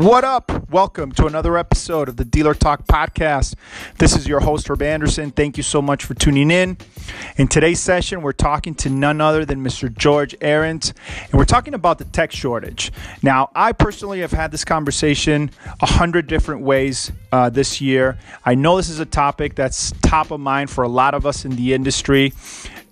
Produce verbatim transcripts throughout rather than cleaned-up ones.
What up? Welcome to another episode of the Dealer Talk Podcast. This is your host, Herb Anderson. Thank you so much for tuning in. In today's session, we're talking to none other than Mister George Arends, and we're talking about the tech shortage. Now, I personally have had this conversation a hundred different ways uh, this year. I know this is a topic that's top of mind for a lot of us in the industry.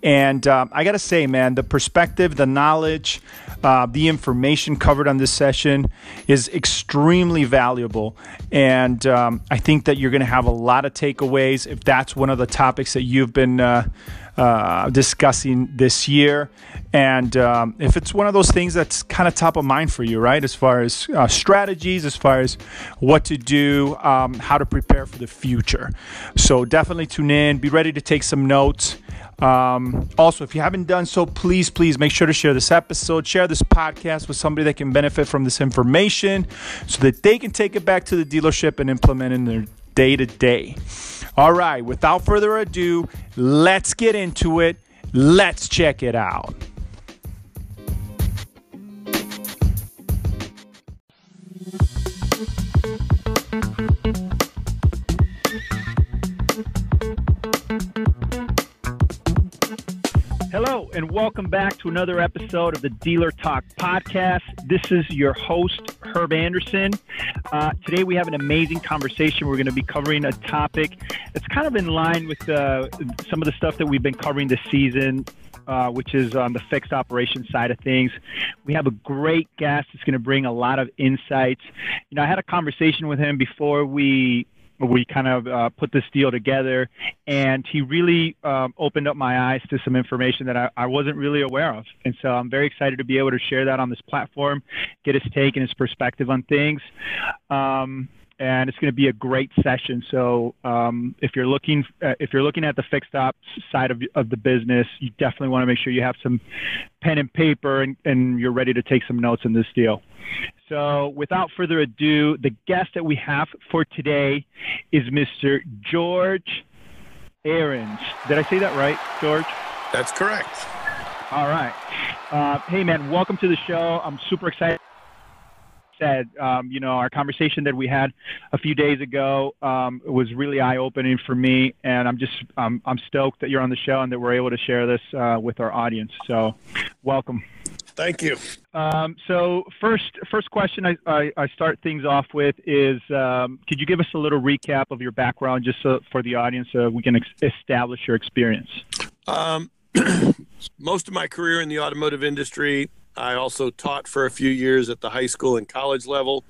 And uh, I got to say, man, the perspective, the knowledge, uh, the information covered on this session is extremely valuable. And um, I think that you're going to have a lot of takeaways if that's one of the topics that you've been uh, uh, discussing this year. And um, if it's one of those things that's kind of top of mind for you, right, as far as uh, strategies, as far as what to do, um, how to prepare for the future. So definitely tune in, be ready to take some notes. Um, also, if you haven't done so, please, please make sure to share this episode, share this podcast with somebody that can benefit from this information so that they can take it back to the dealership and implement it in their day to day. All right, without further ado, let's get into it. Let's check it out. Hello, and welcome back to another episode of the Dealer Talk Podcast. This is your host, Herb Anderson. Uh, today we have an amazing conversation. We're going to be covering a topic that's kind of in line with uh, some of the stuff that we've been covering this season, uh, which is on the fixed operation side of things. We have a great guest that's going to bring a lot of insights. You know, I had a conversation with him before we We kind of uh, put this deal together, and he really um, opened up my eyes to some information that I, I wasn't really aware of. And so I'm very excited to be able to share that on this platform, get his take and his perspective on things. Um, and it's going to be a great session. So um, if you're looking uh, if you're looking at the fixed ops side of, of the business, you definitely want to make sure you have some pen and paper and, and you're ready to take some notes in this deal. So without further ado, the guest that we have for today is Mister George Arends. Did I say that right, George? That's correct. All right. Uh, hey, man, welcome to the show. I'm super excited. Said, um, you know, our conversation that we had a few days ago um, was really eye-opening for me, and I'm just um, I'm stoked that you're on the show and that we're able to share this uh, with our audience. So, welcome. Thank you. Um, so, first first question I, I, I start things off with is, um, could you give us a little recap of your background, just so, for the audience, so we can ex- establish your experience? Um, most of my career in the automotive industry. I also taught for a few years at the high school and college level.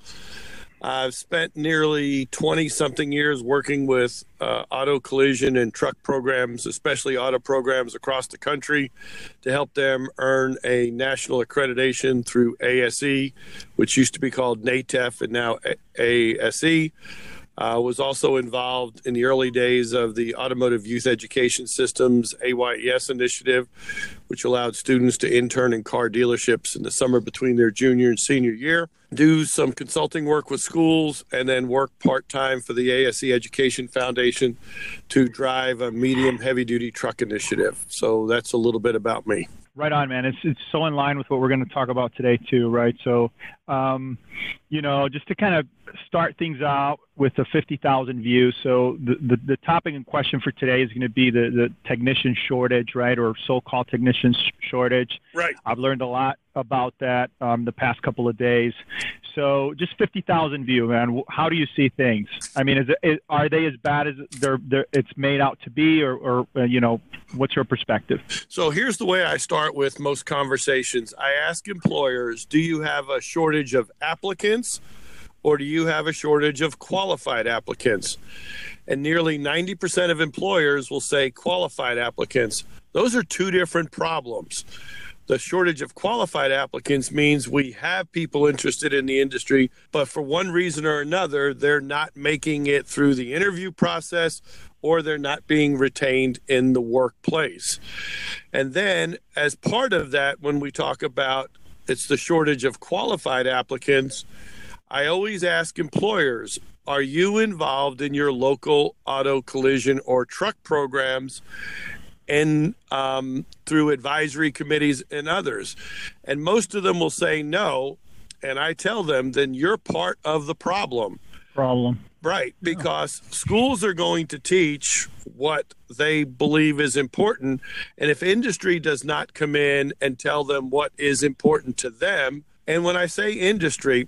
I've spent nearly twenty-something years working with uh, auto collision and truck programs, especially auto programs across the country, to help them earn a national accreditation through A S E, which used to be called NATEF and now A S E. I uh, was also involved in the early days of the Automotive Youth Education System's A Y E S initiative, which allowed students to intern in car dealerships in the summer between their junior and senior year, do some consulting work with schools, and then work part-time for the A S E Education Foundation to drive a medium heavy-duty truck initiative. So that's a little bit about me. Right on, man. It's it's so in line with what we're going to talk about today, too, right? So, um, you know, just to kind of start things out with the fifty thousand views. So the, the, the topic in question for today is going to be the, the technician shortage, right, or so-called technician shortage. Right. I've learned a lot about that um, the past couple of days. So just fifty thousand view, man. How do you see things? I mean, is, is are they as bad as they're, they're it's made out to be, or, or uh, you know, what's your perspective? So here's the way I start with most conversations. I ask employers, do you have a shortage of applicants, or do you have a shortage of qualified applicants? And nearly ninety percent of employers will say qualified applicants. Those are two different problems. The shortage of qualified applicants means we have people interested in the industry, but for one reason or another, they're not making it through the interview process, or they're not being retained in the workplace. And then as part of that, when we talk about it's the shortage of qualified applicants, I always ask employers, are you involved in your local auto collision or truck programs and um, through advisory committees and others? And most of them will say no. and I tell them, then you're part of the problem. Problem. Right, because yeah. schools are going to teach what they believe is important. And if industry does not come in and tell them what is important to them, and when I say industry,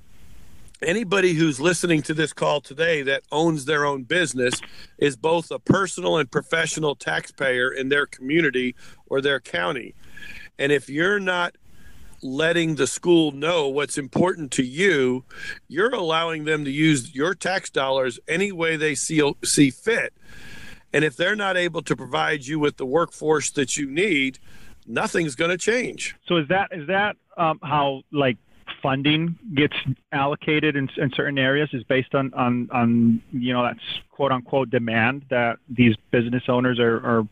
anybody who's listening to this call today that owns their own business is both a personal and professional taxpayer in their community or their county. And if you're not letting the school know what's important to you, you're allowing them to use your tax dollars any way they see, see fit. And if they're not able to provide you with the workforce that you need, nothing's going to change. So is that is that um, how like funding gets allocated in, in certain areas, is based on, on, on, you know, that's quote unquote demand that these business owners are, are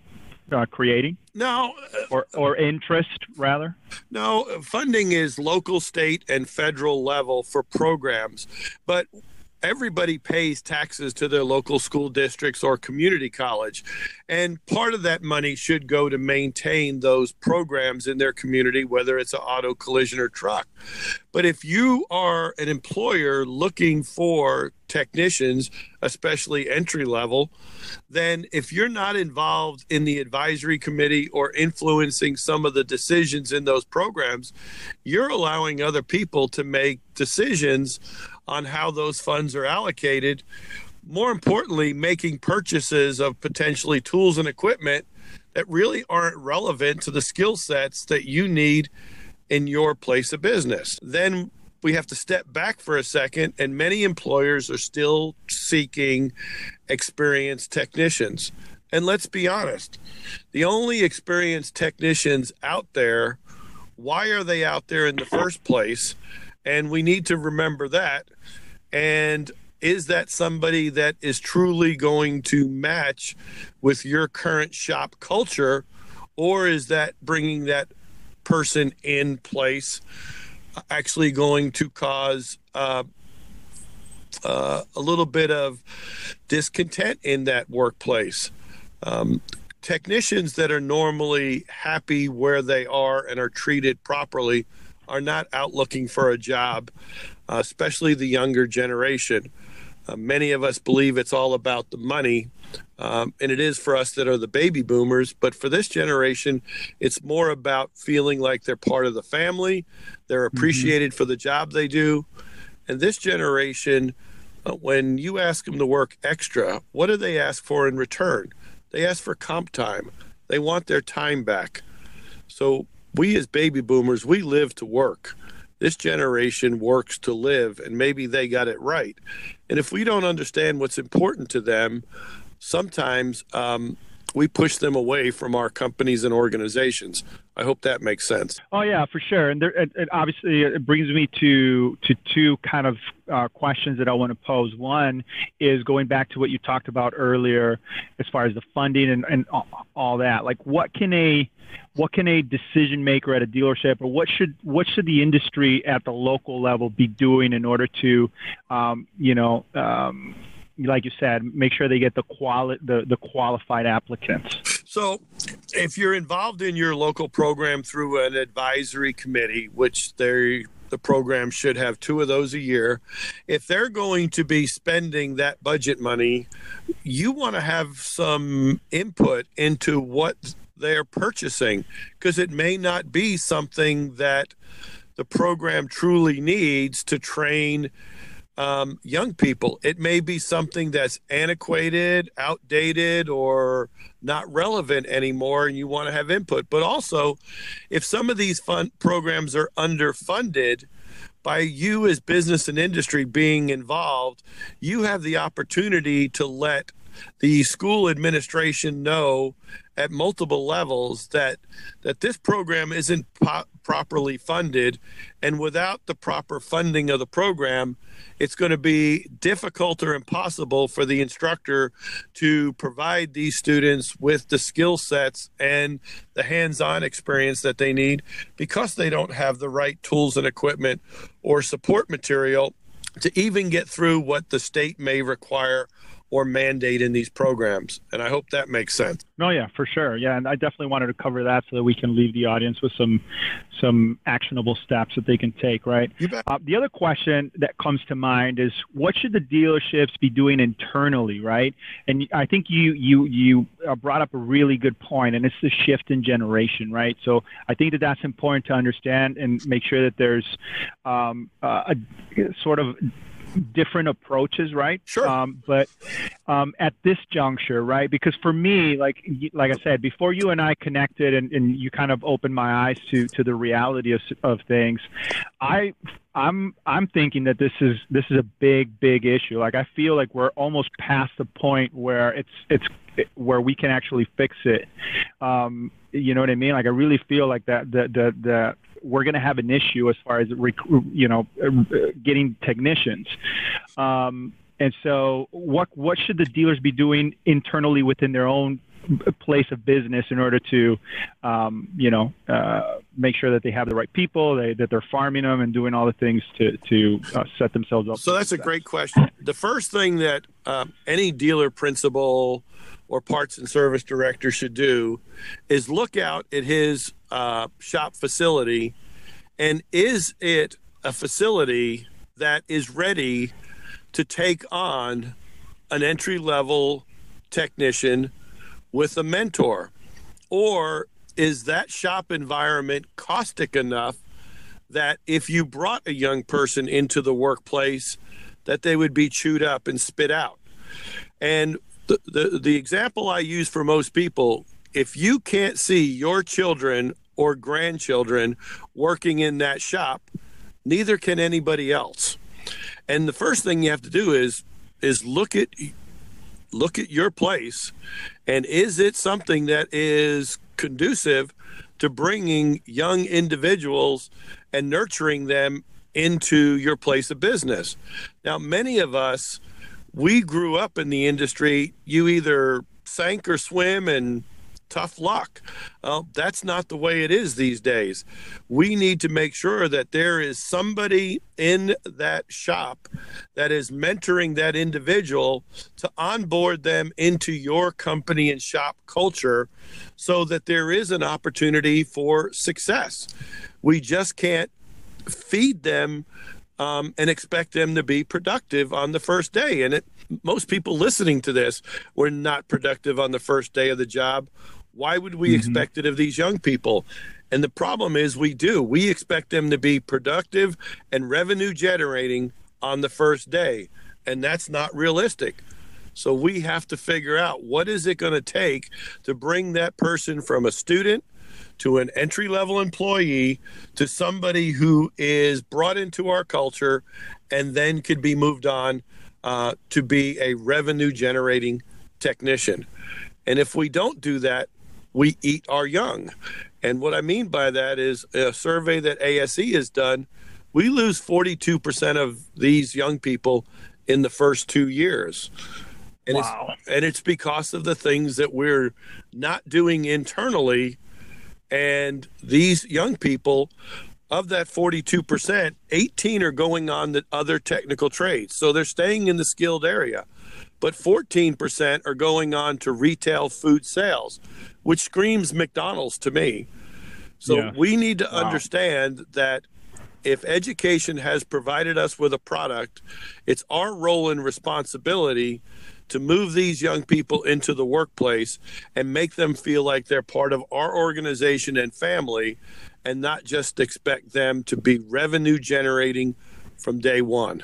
Uh, creating? No. Or or interest, rather? No, funding is local, state, and federal level for programs. But everybody pays taxes to their local school districts or community college. And part of that money should go to maintain those programs in their community, whether it's an auto, collision, or truck. But if you are an employer looking for technicians, especially entry level, then if you're not involved in the advisory committee or influencing some of the decisions in those programs, you're allowing other people to make decisions on how those funds are allocated. More importantly, making purchases of potentially tools and equipment that really aren't relevant to the skill sets that you need in your place of business. Then we have to step back for a second, and many employers are still seeking experienced technicians. And let's be honest, the only experienced technicians out there, why are they out there in the first place? And we need to remember that. And is that somebody that is truly going to match with your current shop culture, or is that bringing that person in place actually going to cause uh, uh, a little bit of discontent in that workplace? Um, technicians that are normally happy where they are and are treated properly are not out looking for a job, uh, especially the younger generation. Uh, many of us believe it's all about the money, um, and it is for us that are the baby boomers. But for this generation, it's more about feeling like they're part of the family, they're appreciated mm-hmm. for the job they do. And this generation, uh, when you ask them to work extra, what do they ask for in return? They ask for comp time. They want their time back. So we as baby boomers, we live to work. This generation works to live, and maybe they got it right. And if we don't understand what's important to them, sometimes um, we push them away from our companies and organizations. I hope that makes sense. Oh, yeah, for sure. And there, it, it obviously, it brings me to, to two kind of uh, questions that I want to pose. One is going back to what you talked about earlier as far as the funding and, and all that. Like, what can a What can a decision maker at a dealership, or what should what should the industry at the local level be doing in order to, um, you know, um, like you said, make sure they get the quali- the, the qualified applicants? So if you're involved in your local program through an advisory committee, which they the program should have two of those a year, if they're going to be spending that budget money, you want to have some input into what they're purchasing, because it may not be something that the program truly needs to train um, young people. It may be something that's antiquated, outdated, or not relevant anymore, and you want to have input. But also, if some of these fun programs are underfunded, by you as business and industry being involved, you have the opportunity to let the school administration know at multiple levels that that this program isn't po- properly funded, and without the proper funding of the program, it's going to be difficult or impossible for the instructor to provide these students with the skill sets and the hands-on experience that they need, because they don't have the right tools and equipment or support material to even get through what the state may require or mandate in these programs. And I hope that makes sense. Oh, yeah, for sure. Yeah, and I definitely wanted to cover that so that we can leave the audience with some some actionable steps that they can take, right? Uh, the other question that comes to mind is, what should the dealerships be doing internally, right? And I think you you you brought up a really good point, and it's the shift in generation, right? So I think that that's important to understand and make sure that there's um, uh, a sort of different approaches, right? Sure. Um, but um, at this juncture, right? Because for me, like like I said, before you and I connected and, and you kind of opened my eyes to, to the reality of, of things, I I'm I'm thinking that this is this is a big big issue. Like I feel like we're almost past the point where it's it's where we can actually fix it. Um, you know what I mean? Like I really feel like that the the the we're going to have an issue as far as, you know, getting technicians. Um, and so what, what should the dealers be doing internally within their own place of business in order to, um, you know, uh, make sure that they have the right people, they, that they're farming them and doing all the things to, to uh, set themselves up? So that's a great question. The first thing that um, any dealer principal or parts and service director should do is look out at his uh, shop facility, and is it a facility that is ready to take on an entry-level technician with a mentor? Or is that shop environment caustic enough that if you brought a young person into the workplace that they would be chewed up and spit out? And The, the the example I use for most people, if you can't see your children or grandchildren working in that shop, neither can anybody else. And the first thing you have to do is is look at look at your place, and is it something that is conducive to bringing young individuals and nurturing them into your place of business? Now, many of us, we grew up in the industry. You either sank or swim, and tough luck. Well, that's not the way it is these days. We need to make sure that there is somebody in that shop that is mentoring that individual to onboard them into your company and shop culture so that there is an opportunity for success. We just can't feed them Um, and expect them to be productive on the first day. And it, most people listening to this were not productive on the first day of the job. Why would we mm-hmm. expect it of these young people? And the problem is we do. We expect them to be productive and revenue generating on the first day. And that's not realistic. So we have to figure out, what is it going to take to bring that person from a student to an entry-level employee, to somebody who is brought into our culture and then could be moved on uh, to be a revenue-generating technician. And if we don't do that, we eat our young. And what I mean by that is a survey that A S E has done, we lose forty-two percent of these young people in the first two years. And, wow. it's, and it's because of the things that we're not doing internally. And these young people, of that forty-two percent, eighteen are going on the other technical trades. So they're staying in the skilled area. But fourteen percent are going on to retail food sales, which screams McDonald's to me. So yeah. we need to wow. understand that if education has provided us with a product, it's our role and responsibility to move these young people into the workplace and make them feel like they're part of our organization and family, and not just expect them to be revenue generating from day one.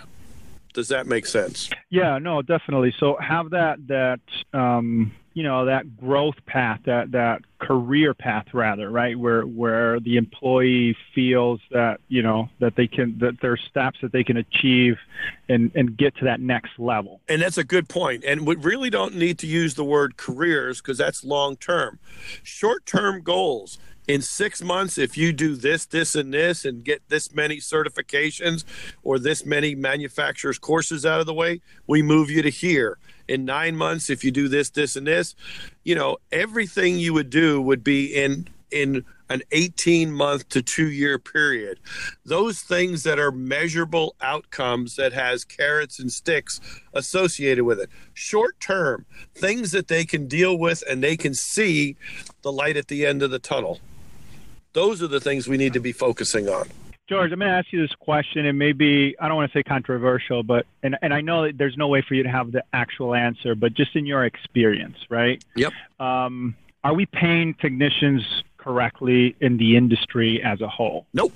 Does that make sense? Yeah, no, definitely. So have that, that, um, you know, that growth path, that, that career path rather, right? Where, where the employee feels that, you know, that they can, that there are steps that they can achieve and, and get to that next level. And that's a good point. And we really don't need to use the word careers, because that's long-term. Short-term goals. In six months, if you do this, this, and this, and get this many certifications or this many manufacturers' courses out of the way, we move you to here. In nine months, if you do this, this, and this, you know, everything you would do would be in in an eighteen month to two year period. Those things that are measurable outcomes that has carrots and sticks associated with it. Short term, things that they can deal with and they can see the light at the end of the tunnel. Those are the things we need to be focusing on. George, I'm going to ask you this question, and maybe, I don't want to say controversial, but, and, and I know that there's no way for you to have the actual answer, but just in your experience, right? Yep. Um, are we paying technicians correctly in the industry as a whole? Nope.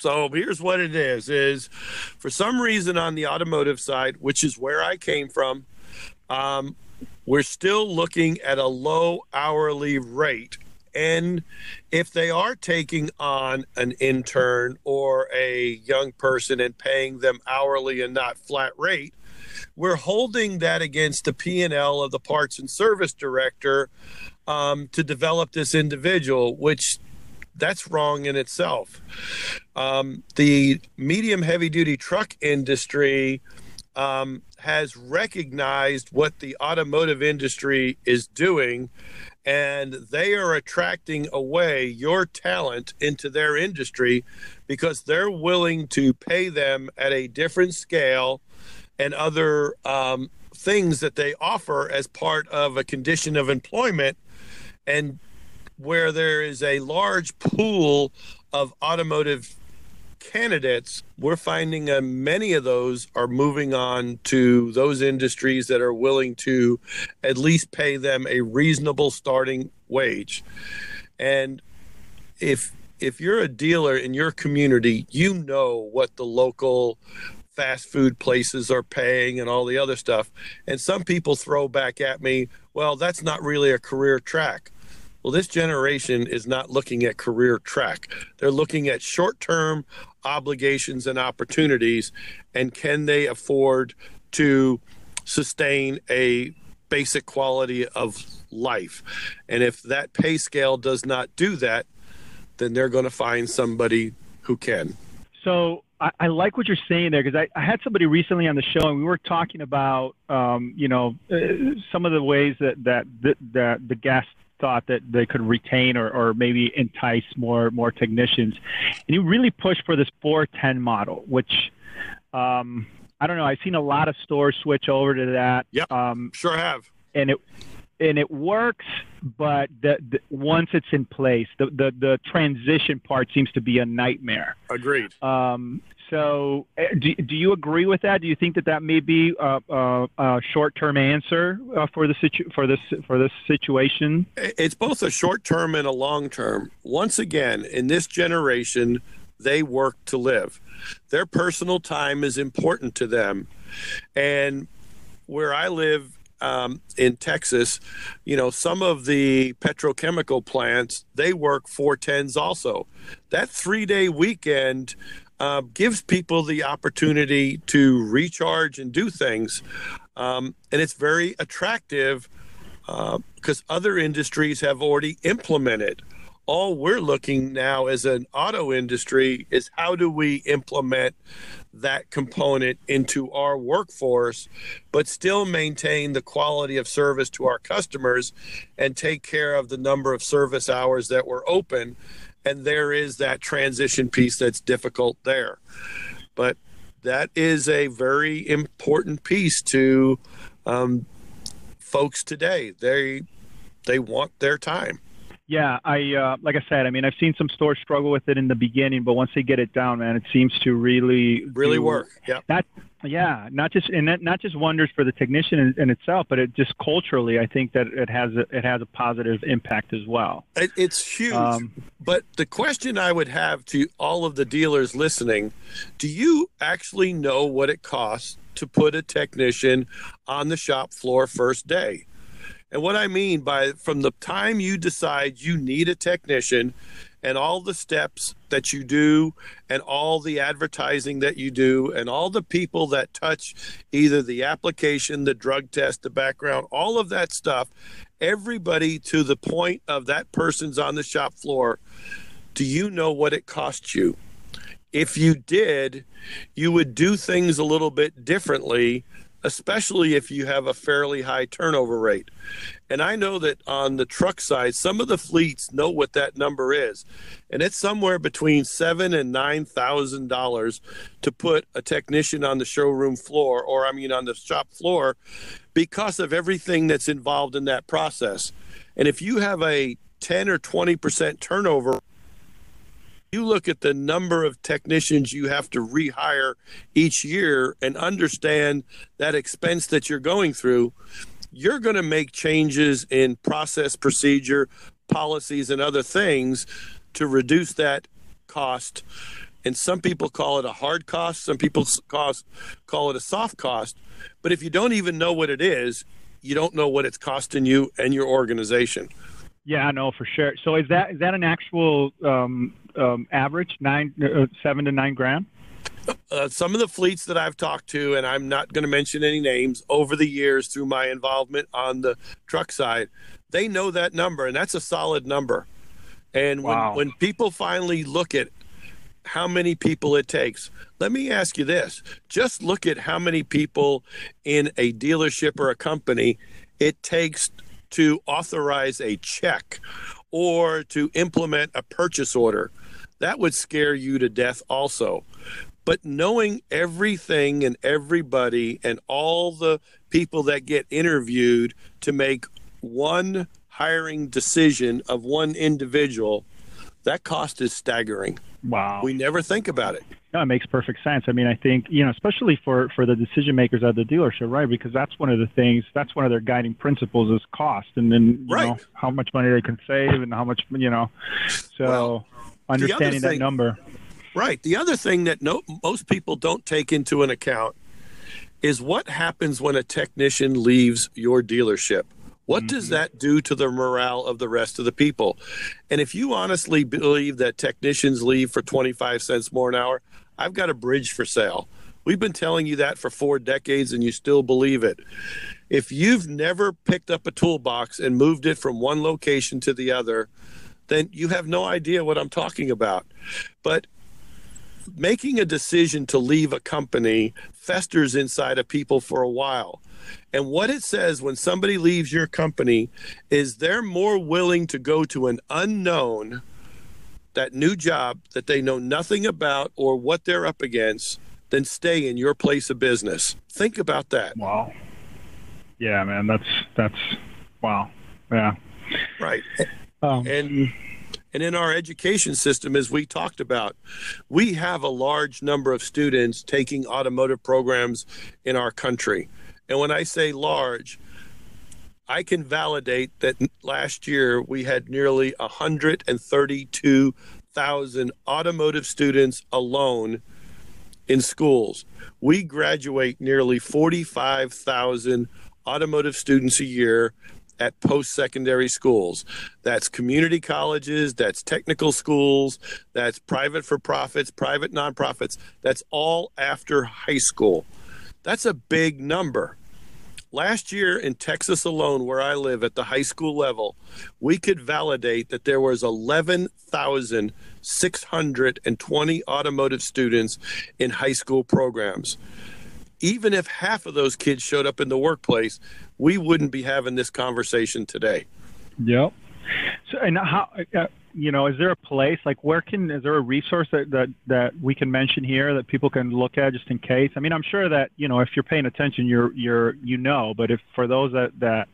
So here's what it is, is for some reason on the automotive side, which is where I came from, um, we're still looking at a low hourly rate. And if they are taking on an intern or a young person and paying them hourly and not flat rate, we're holding that against the P and L of the parts and service director um, to develop this individual, which that's wrong in itself. Um, the medium heavy duty truck industry um, has recognized what the automotive industry is doing, and they are attracting away your talent into their industry because they're willing to pay them at a different scale and other um, things that they offer as part of a condition of employment, and where there is a large pool of automotive candidates, we're finding that many of those are moving on to those industries that are willing to at least pay them a reasonable starting wage. And if if you're a dealer in your community, you know what the local fast food places are paying and all the other stuff. And some people throw back at me, well, that's not really a career track. Well, this generation is not looking at career track. They're looking at short-term obligations and opportunities, and can they afford to sustain a basic quality of life? And if that pay scale does not do that, then they're going to find somebody who can. So I, I like what you're saying there, because I, I had somebody recently on the show, and we were talking about, um, you know, uh, some of the ways that, that, that, that the guests thought that they could retain or, or maybe entice more more technicians. And you really pushed for this four ten model, which um, I don't know. I've seen a lot of stores switch over to that. Yep, um, sure have. And it and it works, but the, the, once it's in place, the, the, the transition part seems to be a nightmare. Agreed. Um, so do, do you agree with that? Do you think that that may be a, a, a short-term answer uh, for the situ- for this for this situation? It's both a short-term and a long-term. Once again, in this generation, they work to live. Their personal time is important to them. And where I live um, in Texas, you know, some of the petrochemical plants, they work four tens also. That three-day weekend Uh, gives people the opportunity to recharge and do things. Um, and it's very attractive because uh, other industries have already implemented. All we're looking now as an auto industry is how do we implement that component into our workforce, but still maintain the quality of service to our customers and take care of the number of service hours that were open. And there is that transition piece that's difficult there. But that is a very important piece to um, folks today. They they want their time. Yeah, I uh, like I said, I mean, I've seen some stores struggle with it in the beginning, but once they get it down, man, it seems to really really do, work. Yeah. That yeah, not just and that, not just wonders for the technician in, in itself, but it just culturally, I think that it has a, it has a positive impact as well. It, it's huge. Um, but the question I would have to all of the dealers listening, do you actually know what it costs to put a technician on the shop floor first day? And what I mean by from the time you decide you need a technician and all the steps that you do and all the advertising that you do and all the people that touch either the application, the drug test, the background, all of that stuff, everybody to the point of that person's on the shop floor, do you know what it costs you? If you did, you would do things a little bit differently especially if you have a fairly high turnover rate. And I know that on the truck side, some of the fleets know what that number is, and it's somewhere between seven and nine thousand dollars to put a technician on the showroom floor, or I mean on the shop floor, because of everything that's involved in that process. And if you have a ten or twenty percent turnover, you look at the number of technicians you have to rehire each year and understand that expense that you're going through, you're going to make changes in process, procedure, policies, and other things to reduce that cost. And some people call it a hard cost. Some people cost, call it a soft cost. But if you don't even know what it is, you don't know what it's costing you and your organization. Yeah, I know for sure. So is that is that an actual um, um, average, nine, uh, seven to nine grand? Uh, some of the fleets that I've talked to, and I'm not going to mention any names, over the years through my involvement on the truck side, they know that number, and that's a solid number. And when, wow. when people finally look at how many people it takes, let me ask you this. Just look at how many people in a dealership or a company it takes to authorize a check or to implement a purchase order. That would scare you to death also. But knowing everything and everybody and all the people that get interviewed to make one hiring decision of one individual, that cost is staggering. Wow. We never think about it. No, it makes perfect sense. I mean, I think, you know, especially for, for the decision makers at the dealership, right? Because that's one of the things, that's one of their guiding principles is cost. And then, you right. know, how much money they can save and how much, you know, so well, understanding thing, that number. Right. The other thing that no, most people don't take into an account is what happens when a technician leaves your dealership. What does that do to the morale of the rest of the people? And if you honestly believe that technicians leave for twenty-five cents more an hour, I've got a bridge for sale. We've been telling you that for four decades and you still believe it. If you've never picked up a toolbox and moved it from one location to the other, then you have no idea what I'm talking about. But making a decision to leave a company festers inside of people for a while. And what it says when somebody leaves your company is they're more willing to go to an unknown, that new job that they know nothing about or what they're up against, than stay in your place of business. Think about that. Wow. Yeah, man, that's, that's, wow. Yeah. Right. Um, and, and in our education system, as we talked about, we have a large number of students taking automotive programs in our country. And when I say large, I can validate that last year we had nearly one hundred thirty-two thousand automotive students alone in schools. We graduate nearly forty-five thousand automotive students a year at post-secondary schools. That's community colleges, that's technical schools, that's private for-profits, private nonprofits. That's all after high school. That's a big number. Last year in Texas alone, where I live at the high school level, we could validate that there was eleven thousand six hundred twenty automotive students in high school programs. Even if half of those kids showed up in the workplace, we wouldn't be having this conversation today. Yep. So, and how, uh, you know, is there a place, like where can, is there a resource that, that, that we can mention here that people can look at just in case? I mean, I'm sure that, you know, if you're paying attention, you're, you're, you know, but if for those that, that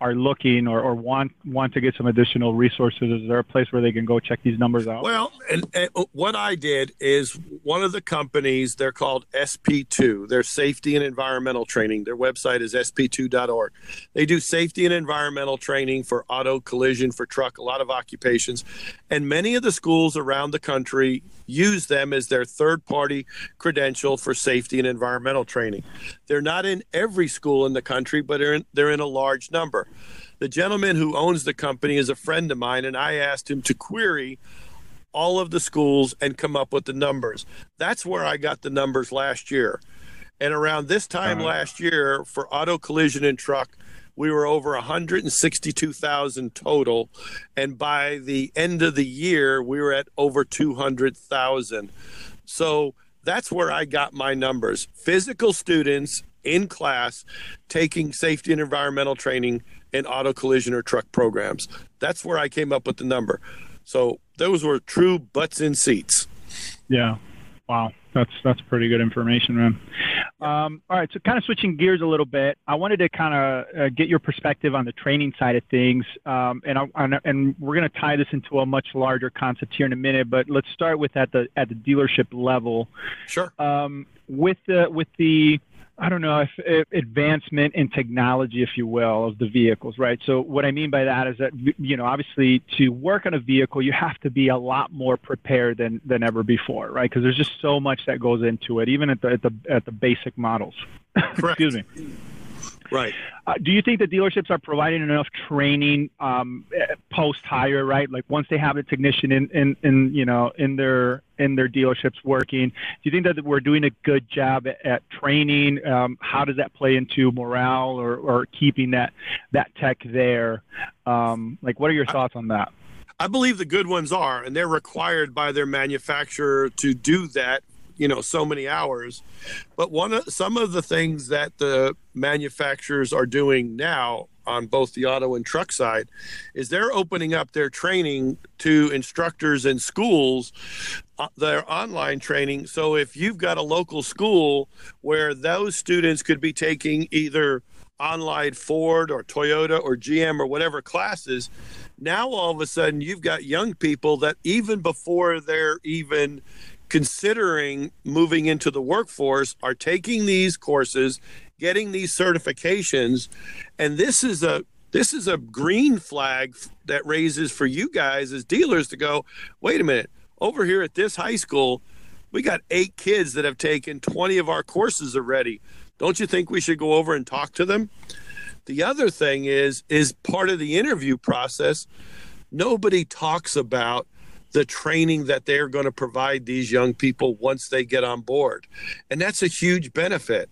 are looking or, or want, want to get some additional resources, is there a place where they can go check these numbers out? Well, and, and what I did is one of the companies, they're called S P two. They're safety and environmental training. Their website is S P two dot org. They do safety and environmental training for auto, collision, for truck, a lot of occupations. And many of the schools around the country use them as their third-party credential for safety and environmental training. They're not in every school in the country, but they're in, they're in a large number. The gentleman who owns the company is a friend of mine, and I asked him to query all of the schools and come up with the numbers. That's where I got the numbers last year. And around this time uh-huh. last year, for auto, collision, and truck, we were over one hundred sixty-two thousand total, and by the end of the year, we were at over two hundred thousand. So that's where I got my numbers. Physical students in class taking safety and environmental training in auto collision or truck programs. That's where I came up with the number. So those were true butts in seats. Yeah. Wow. That's that's pretty good information, man. Um, all right, so kind of switching gears a little bit, I wanted to kind of uh, get your perspective on the training side of things, um, and I, on, and we're going to tie this into a much larger concept here in a minute. But let's start with at the at the dealership level. Sure. Um, with the with the I don't know if, if advancement in technology, if you will, of the vehicles, right? So what I mean by that is that, you know, obviously to work on a vehicle, you have to be a lot more prepared than, than ever before, right? Because there's just so much that goes into it, even at the at the, at the basic models. Correct. Excuse me. Right. Uh, do you think the dealerships are providing enough training um, post-hire, right? Like once they have a technician in, in, in, you know, in their in their dealerships working, do you think that we're doing a good job at, at training? Um, how does that play into morale or, or keeping that, that tech there? Um, like what are your thoughts on that? I believe the good ones are, and they're required by their manufacturer to do that. You know, so many hours. But one of some of the things that the manufacturers are doing now on both the auto and truck side is they're opening up their training to instructors and schools, uh, their online training. So if you've got a local school where those students could be taking either online Ford or Toyota or G M or whatever classes, now all of a sudden you've got young people that even before they're even considering moving into the workforce are taking these courses, getting these certifications. And this is a this is a green flag that raises for you guys as dealers to go, wait a minute, over here at this high school, we got eight kids that have taken twenty of our courses already. Don't you think we should go over and talk to them? The other thing is, is part of the interview process, nobody talks about the training that they're going to provide these young people once they get on board. And that's a huge benefit.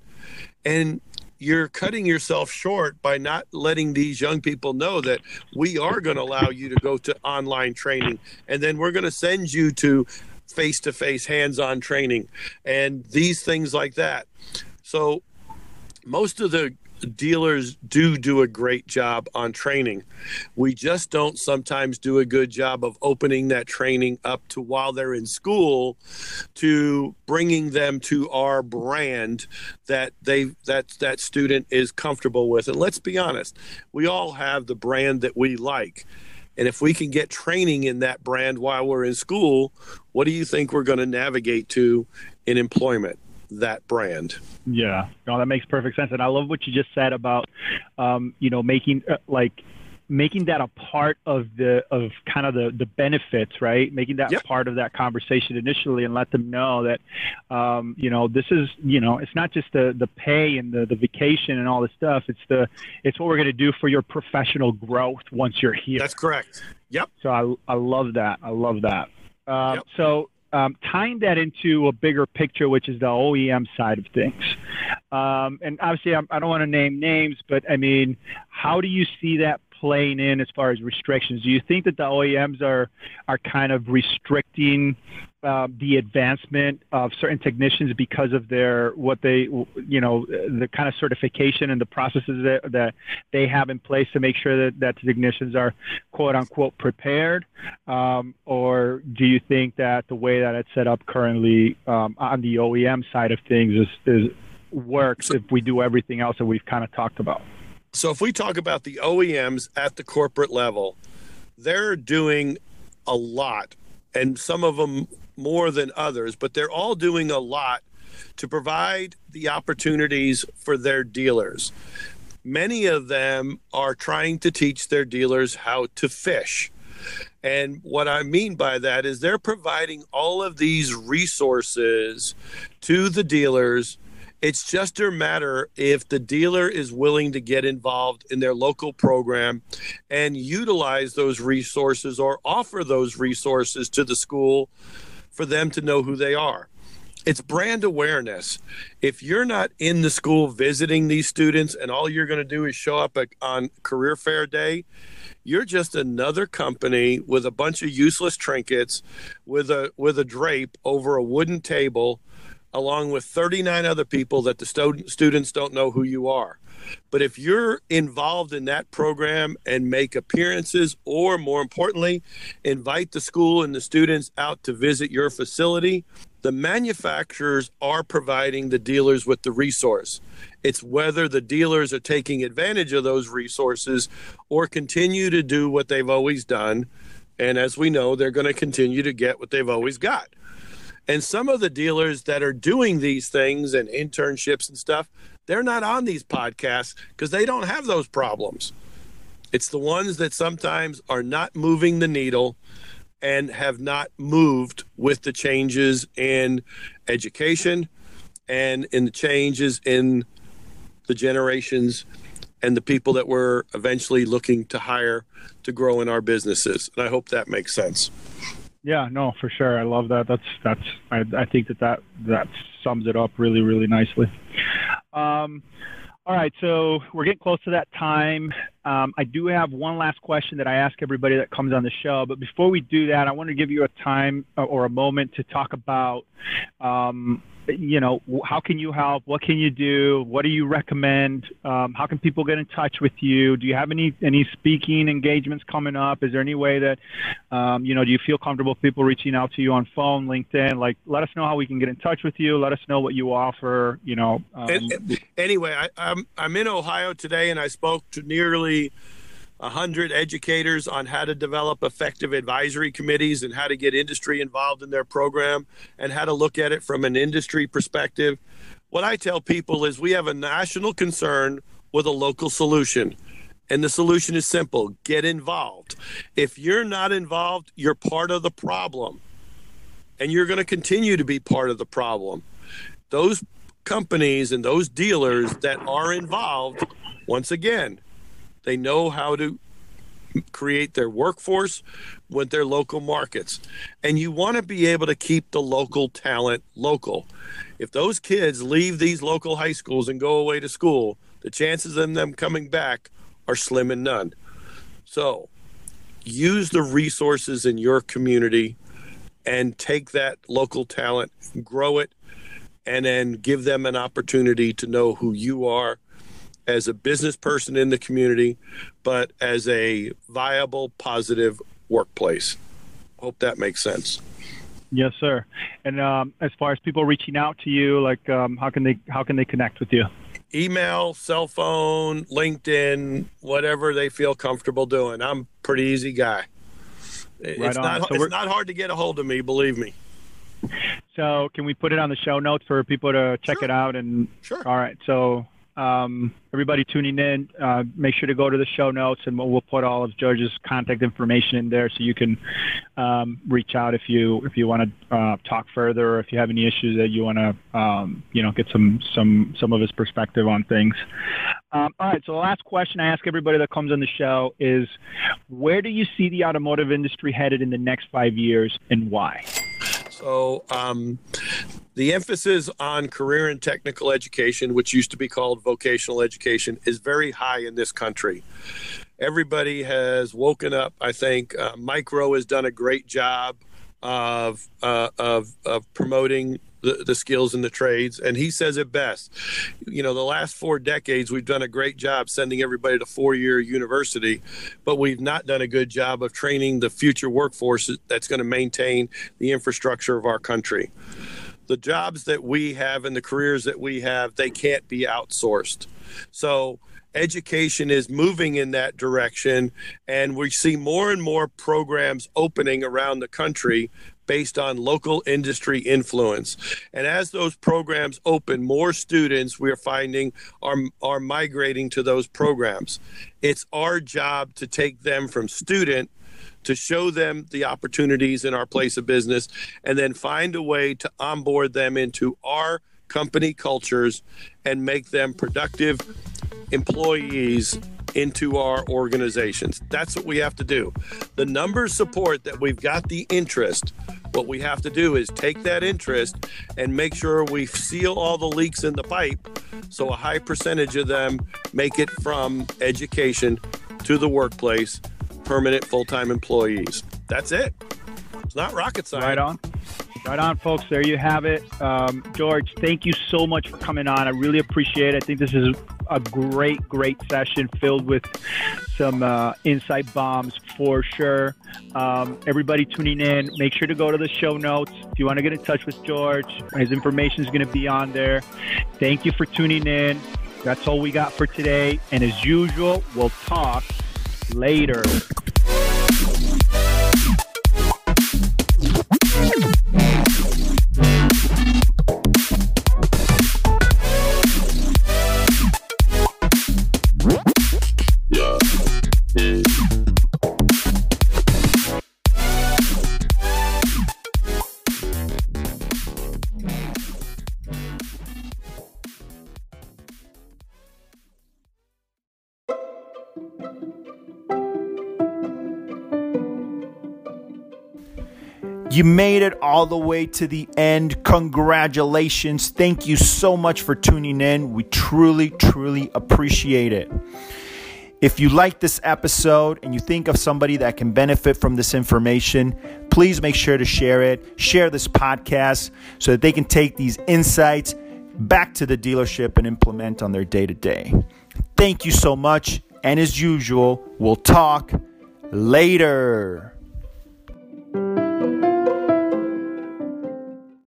And you're cutting yourself short by not letting these young people know that we are going to allow you to go to online training, and then we're going to send you to face-to-face hands-on training and these things like that. So most of the dealers do do a great job on training. We just don't sometimes do a good job of opening that training up to while they're in school, to bringing them to our brand that they that that student is comfortable with. And let's be honest, we all have the brand that we like. And if we can get training in that brand while we're in school, what do you think we're going to navigate to in employment? That brand. Yeah, no, that makes perfect sense. And I love what you just said about, um, you know, making uh, like making that a part of the of kind of the, the benefits, right? Making that yep. part of that conversation initially, and let them know that, um, you know, this is, you know, it's not just the, the pay and the, the vacation and all this stuff. It's the it's what we're going to do for your professional growth once you're here. That's correct. Yep. So I, I love that. I love that. Um, yep. So. Um, tying that into a bigger picture, which is the O E M side of things. Um, and obviously, I'm, I don't want to name names, but I mean, how do you see that playing in as far as restrictions? Do you think that the O E Ms are, are kind of restricting uh, the advancement of certain technicians because of their, what they, you know, the kind of certification and the processes that, that they have in place to make sure that, that the technicians are quote unquote prepared? Um, or do you think that the way that it's set up currently um, on the O E M side of things is, is works if we do everything else that we've kind of talked about? So if we talk about the O E Ms at the corporate level, they're doing a lot, and some of them more than others, but they're all doing a lot to provide the opportunities for their dealers. Many of them are trying to teach their dealers how to fish. And what I mean by that is they're providing all of these resources to the dealers. It's just a matter if the dealer is willing to get involved in their local program and utilize those resources or offer those resources to the school for them to know who they are. It's brand awareness. If you're not in the school visiting these students and all you're going to do is show up on career fair day, you're just another company with a bunch of useless trinkets, with a with a drape over a wooden table, along with thirty-nine other people that the stu- students don't know who you are. But if you're involved in that program and make appearances, or more importantly, invite the school and the students out to visit your facility, the manufacturers are providing the dealers with the resource. It's whether the dealers are taking advantage of those resources or continue to do what they've always done. And as we know, they're going to continue to get what they've always got. And some of the dealers that are doing these things and internships and stuff, they're not on these podcasts because they don't have those problems. It's the ones that sometimes are not moving the needle and have not moved with the changes in education and in the changes in the generations and the people that we're eventually looking to hire to grow in our businesses. And I hope that makes sense. Yeah, no, for sure. I love that. That's that's. I, I think that, that that sums it up really, really nicely. Um, all right, so we're getting close to that time. Um, I do have one last question that I ask everybody that comes on the show, but before we do that, I want to give you a time or a moment to talk about, um, you know, how can you help? What can you do? What do you recommend? Um, how can people get in touch with you? Do you have any, any speaking engagements coming up? Is there any way that, um, you know, do you feel comfortable people reaching out to you on phone, LinkedIn? Like, let us know how we can get in touch with you. Let us know what you offer, you know. Um, and, and anyway, I, I'm, I'm in Ohio today, and I spoke to nearly one hundred educators on how to develop effective advisory committees and how to get industry involved in their program and how to look at it from an industry perspective. What I tell people is we have a national concern with a local solution. And the solution is simple: get involved. If you're not involved, you're part of the problem. And you're going to continue to be part of the problem. Those companies and those dealers that are involved, once again, they know how to create their workforce with their local markets. And you want to be able to keep the local talent local. If those kids leave these local high schools and go away to school, the chances of them coming back are slim and none. So use the resources in your community and take that local talent, grow it, and then give them an opportunity to know who you are as a business person in the community, but as a viable, positive workplace. Hope that makes sense. Yes, sir. And um, as far as people reaching out to you, like um, how can they how can they connect with you? Email, cell phone, LinkedIn, whatever they feel comfortable doing. I'm a pretty easy guy. Right it's on. not so it's not hard to get a hold of me, believe me. So can we put it on the show notes for people to check sure. it out? And sure. All right. So. Um, everybody tuning in, uh, make sure to go to the show notes, and we'll, we'll put all of George's contact information in there so you can um, reach out if you if you want to uh, talk further, or if you have any issues that you want to um, you know get some some some of his perspective on things. Um, all right, so the last question I ask everybody that comes on the show is, where do you see the automotive industry headed in the next five years, and why? So um, the emphasis on career and technical education, which used to be called vocational education, is very high in this country. Everybody has woken up, I think. Uh, Mike Rowe has done a great job of uh, of, of promoting the, the skills and the trades, and he says it best. You know, the last four decades, we've done a great job sending everybody to four-year university, but we've not done a good job of training the future workforce that's going to maintain the infrastructure of our country. The jobs that we have and the careers that we have, they can't be outsourced. So education is moving in that direction, and we see more and more programs opening around the country based on local industry influence. And as those programs open, more students we are finding are, are migrating to those programs. It's our job to take them from student to show them the opportunities in our place of business, and then find a way to onboard them into our company cultures and make them productive employees into our organizations. That's what we have to do. The numbers support that we've got the interest. What we have to do is take that interest and make sure we seal all the leaks in the pipe so a high percentage of them make it from education to the workplace, permanent full-time employees. That's it. It's not rocket science. Right on. Right on, folks. There you have it. Um, George, thank you so much for coming on. I really appreciate it. I think this is a great, great session filled with some uh, insight bombs for sure. Um, everybody tuning in, make sure to go to the show notes. If you want to get in touch with George, his information is going to be on there. Thank you for tuning in. That's all we got for today. And as usual, we'll talk later. You made it all the way to the end. Congratulations. Thank you so much for tuning in. We truly, truly appreciate it. If you like this episode and you think of somebody that can benefit from this information, please make sure to share it. Share this podcast so that they can take these insights back to the dealership and implement on their day-to-day. Thank you so much. And as usual, we'll talk later.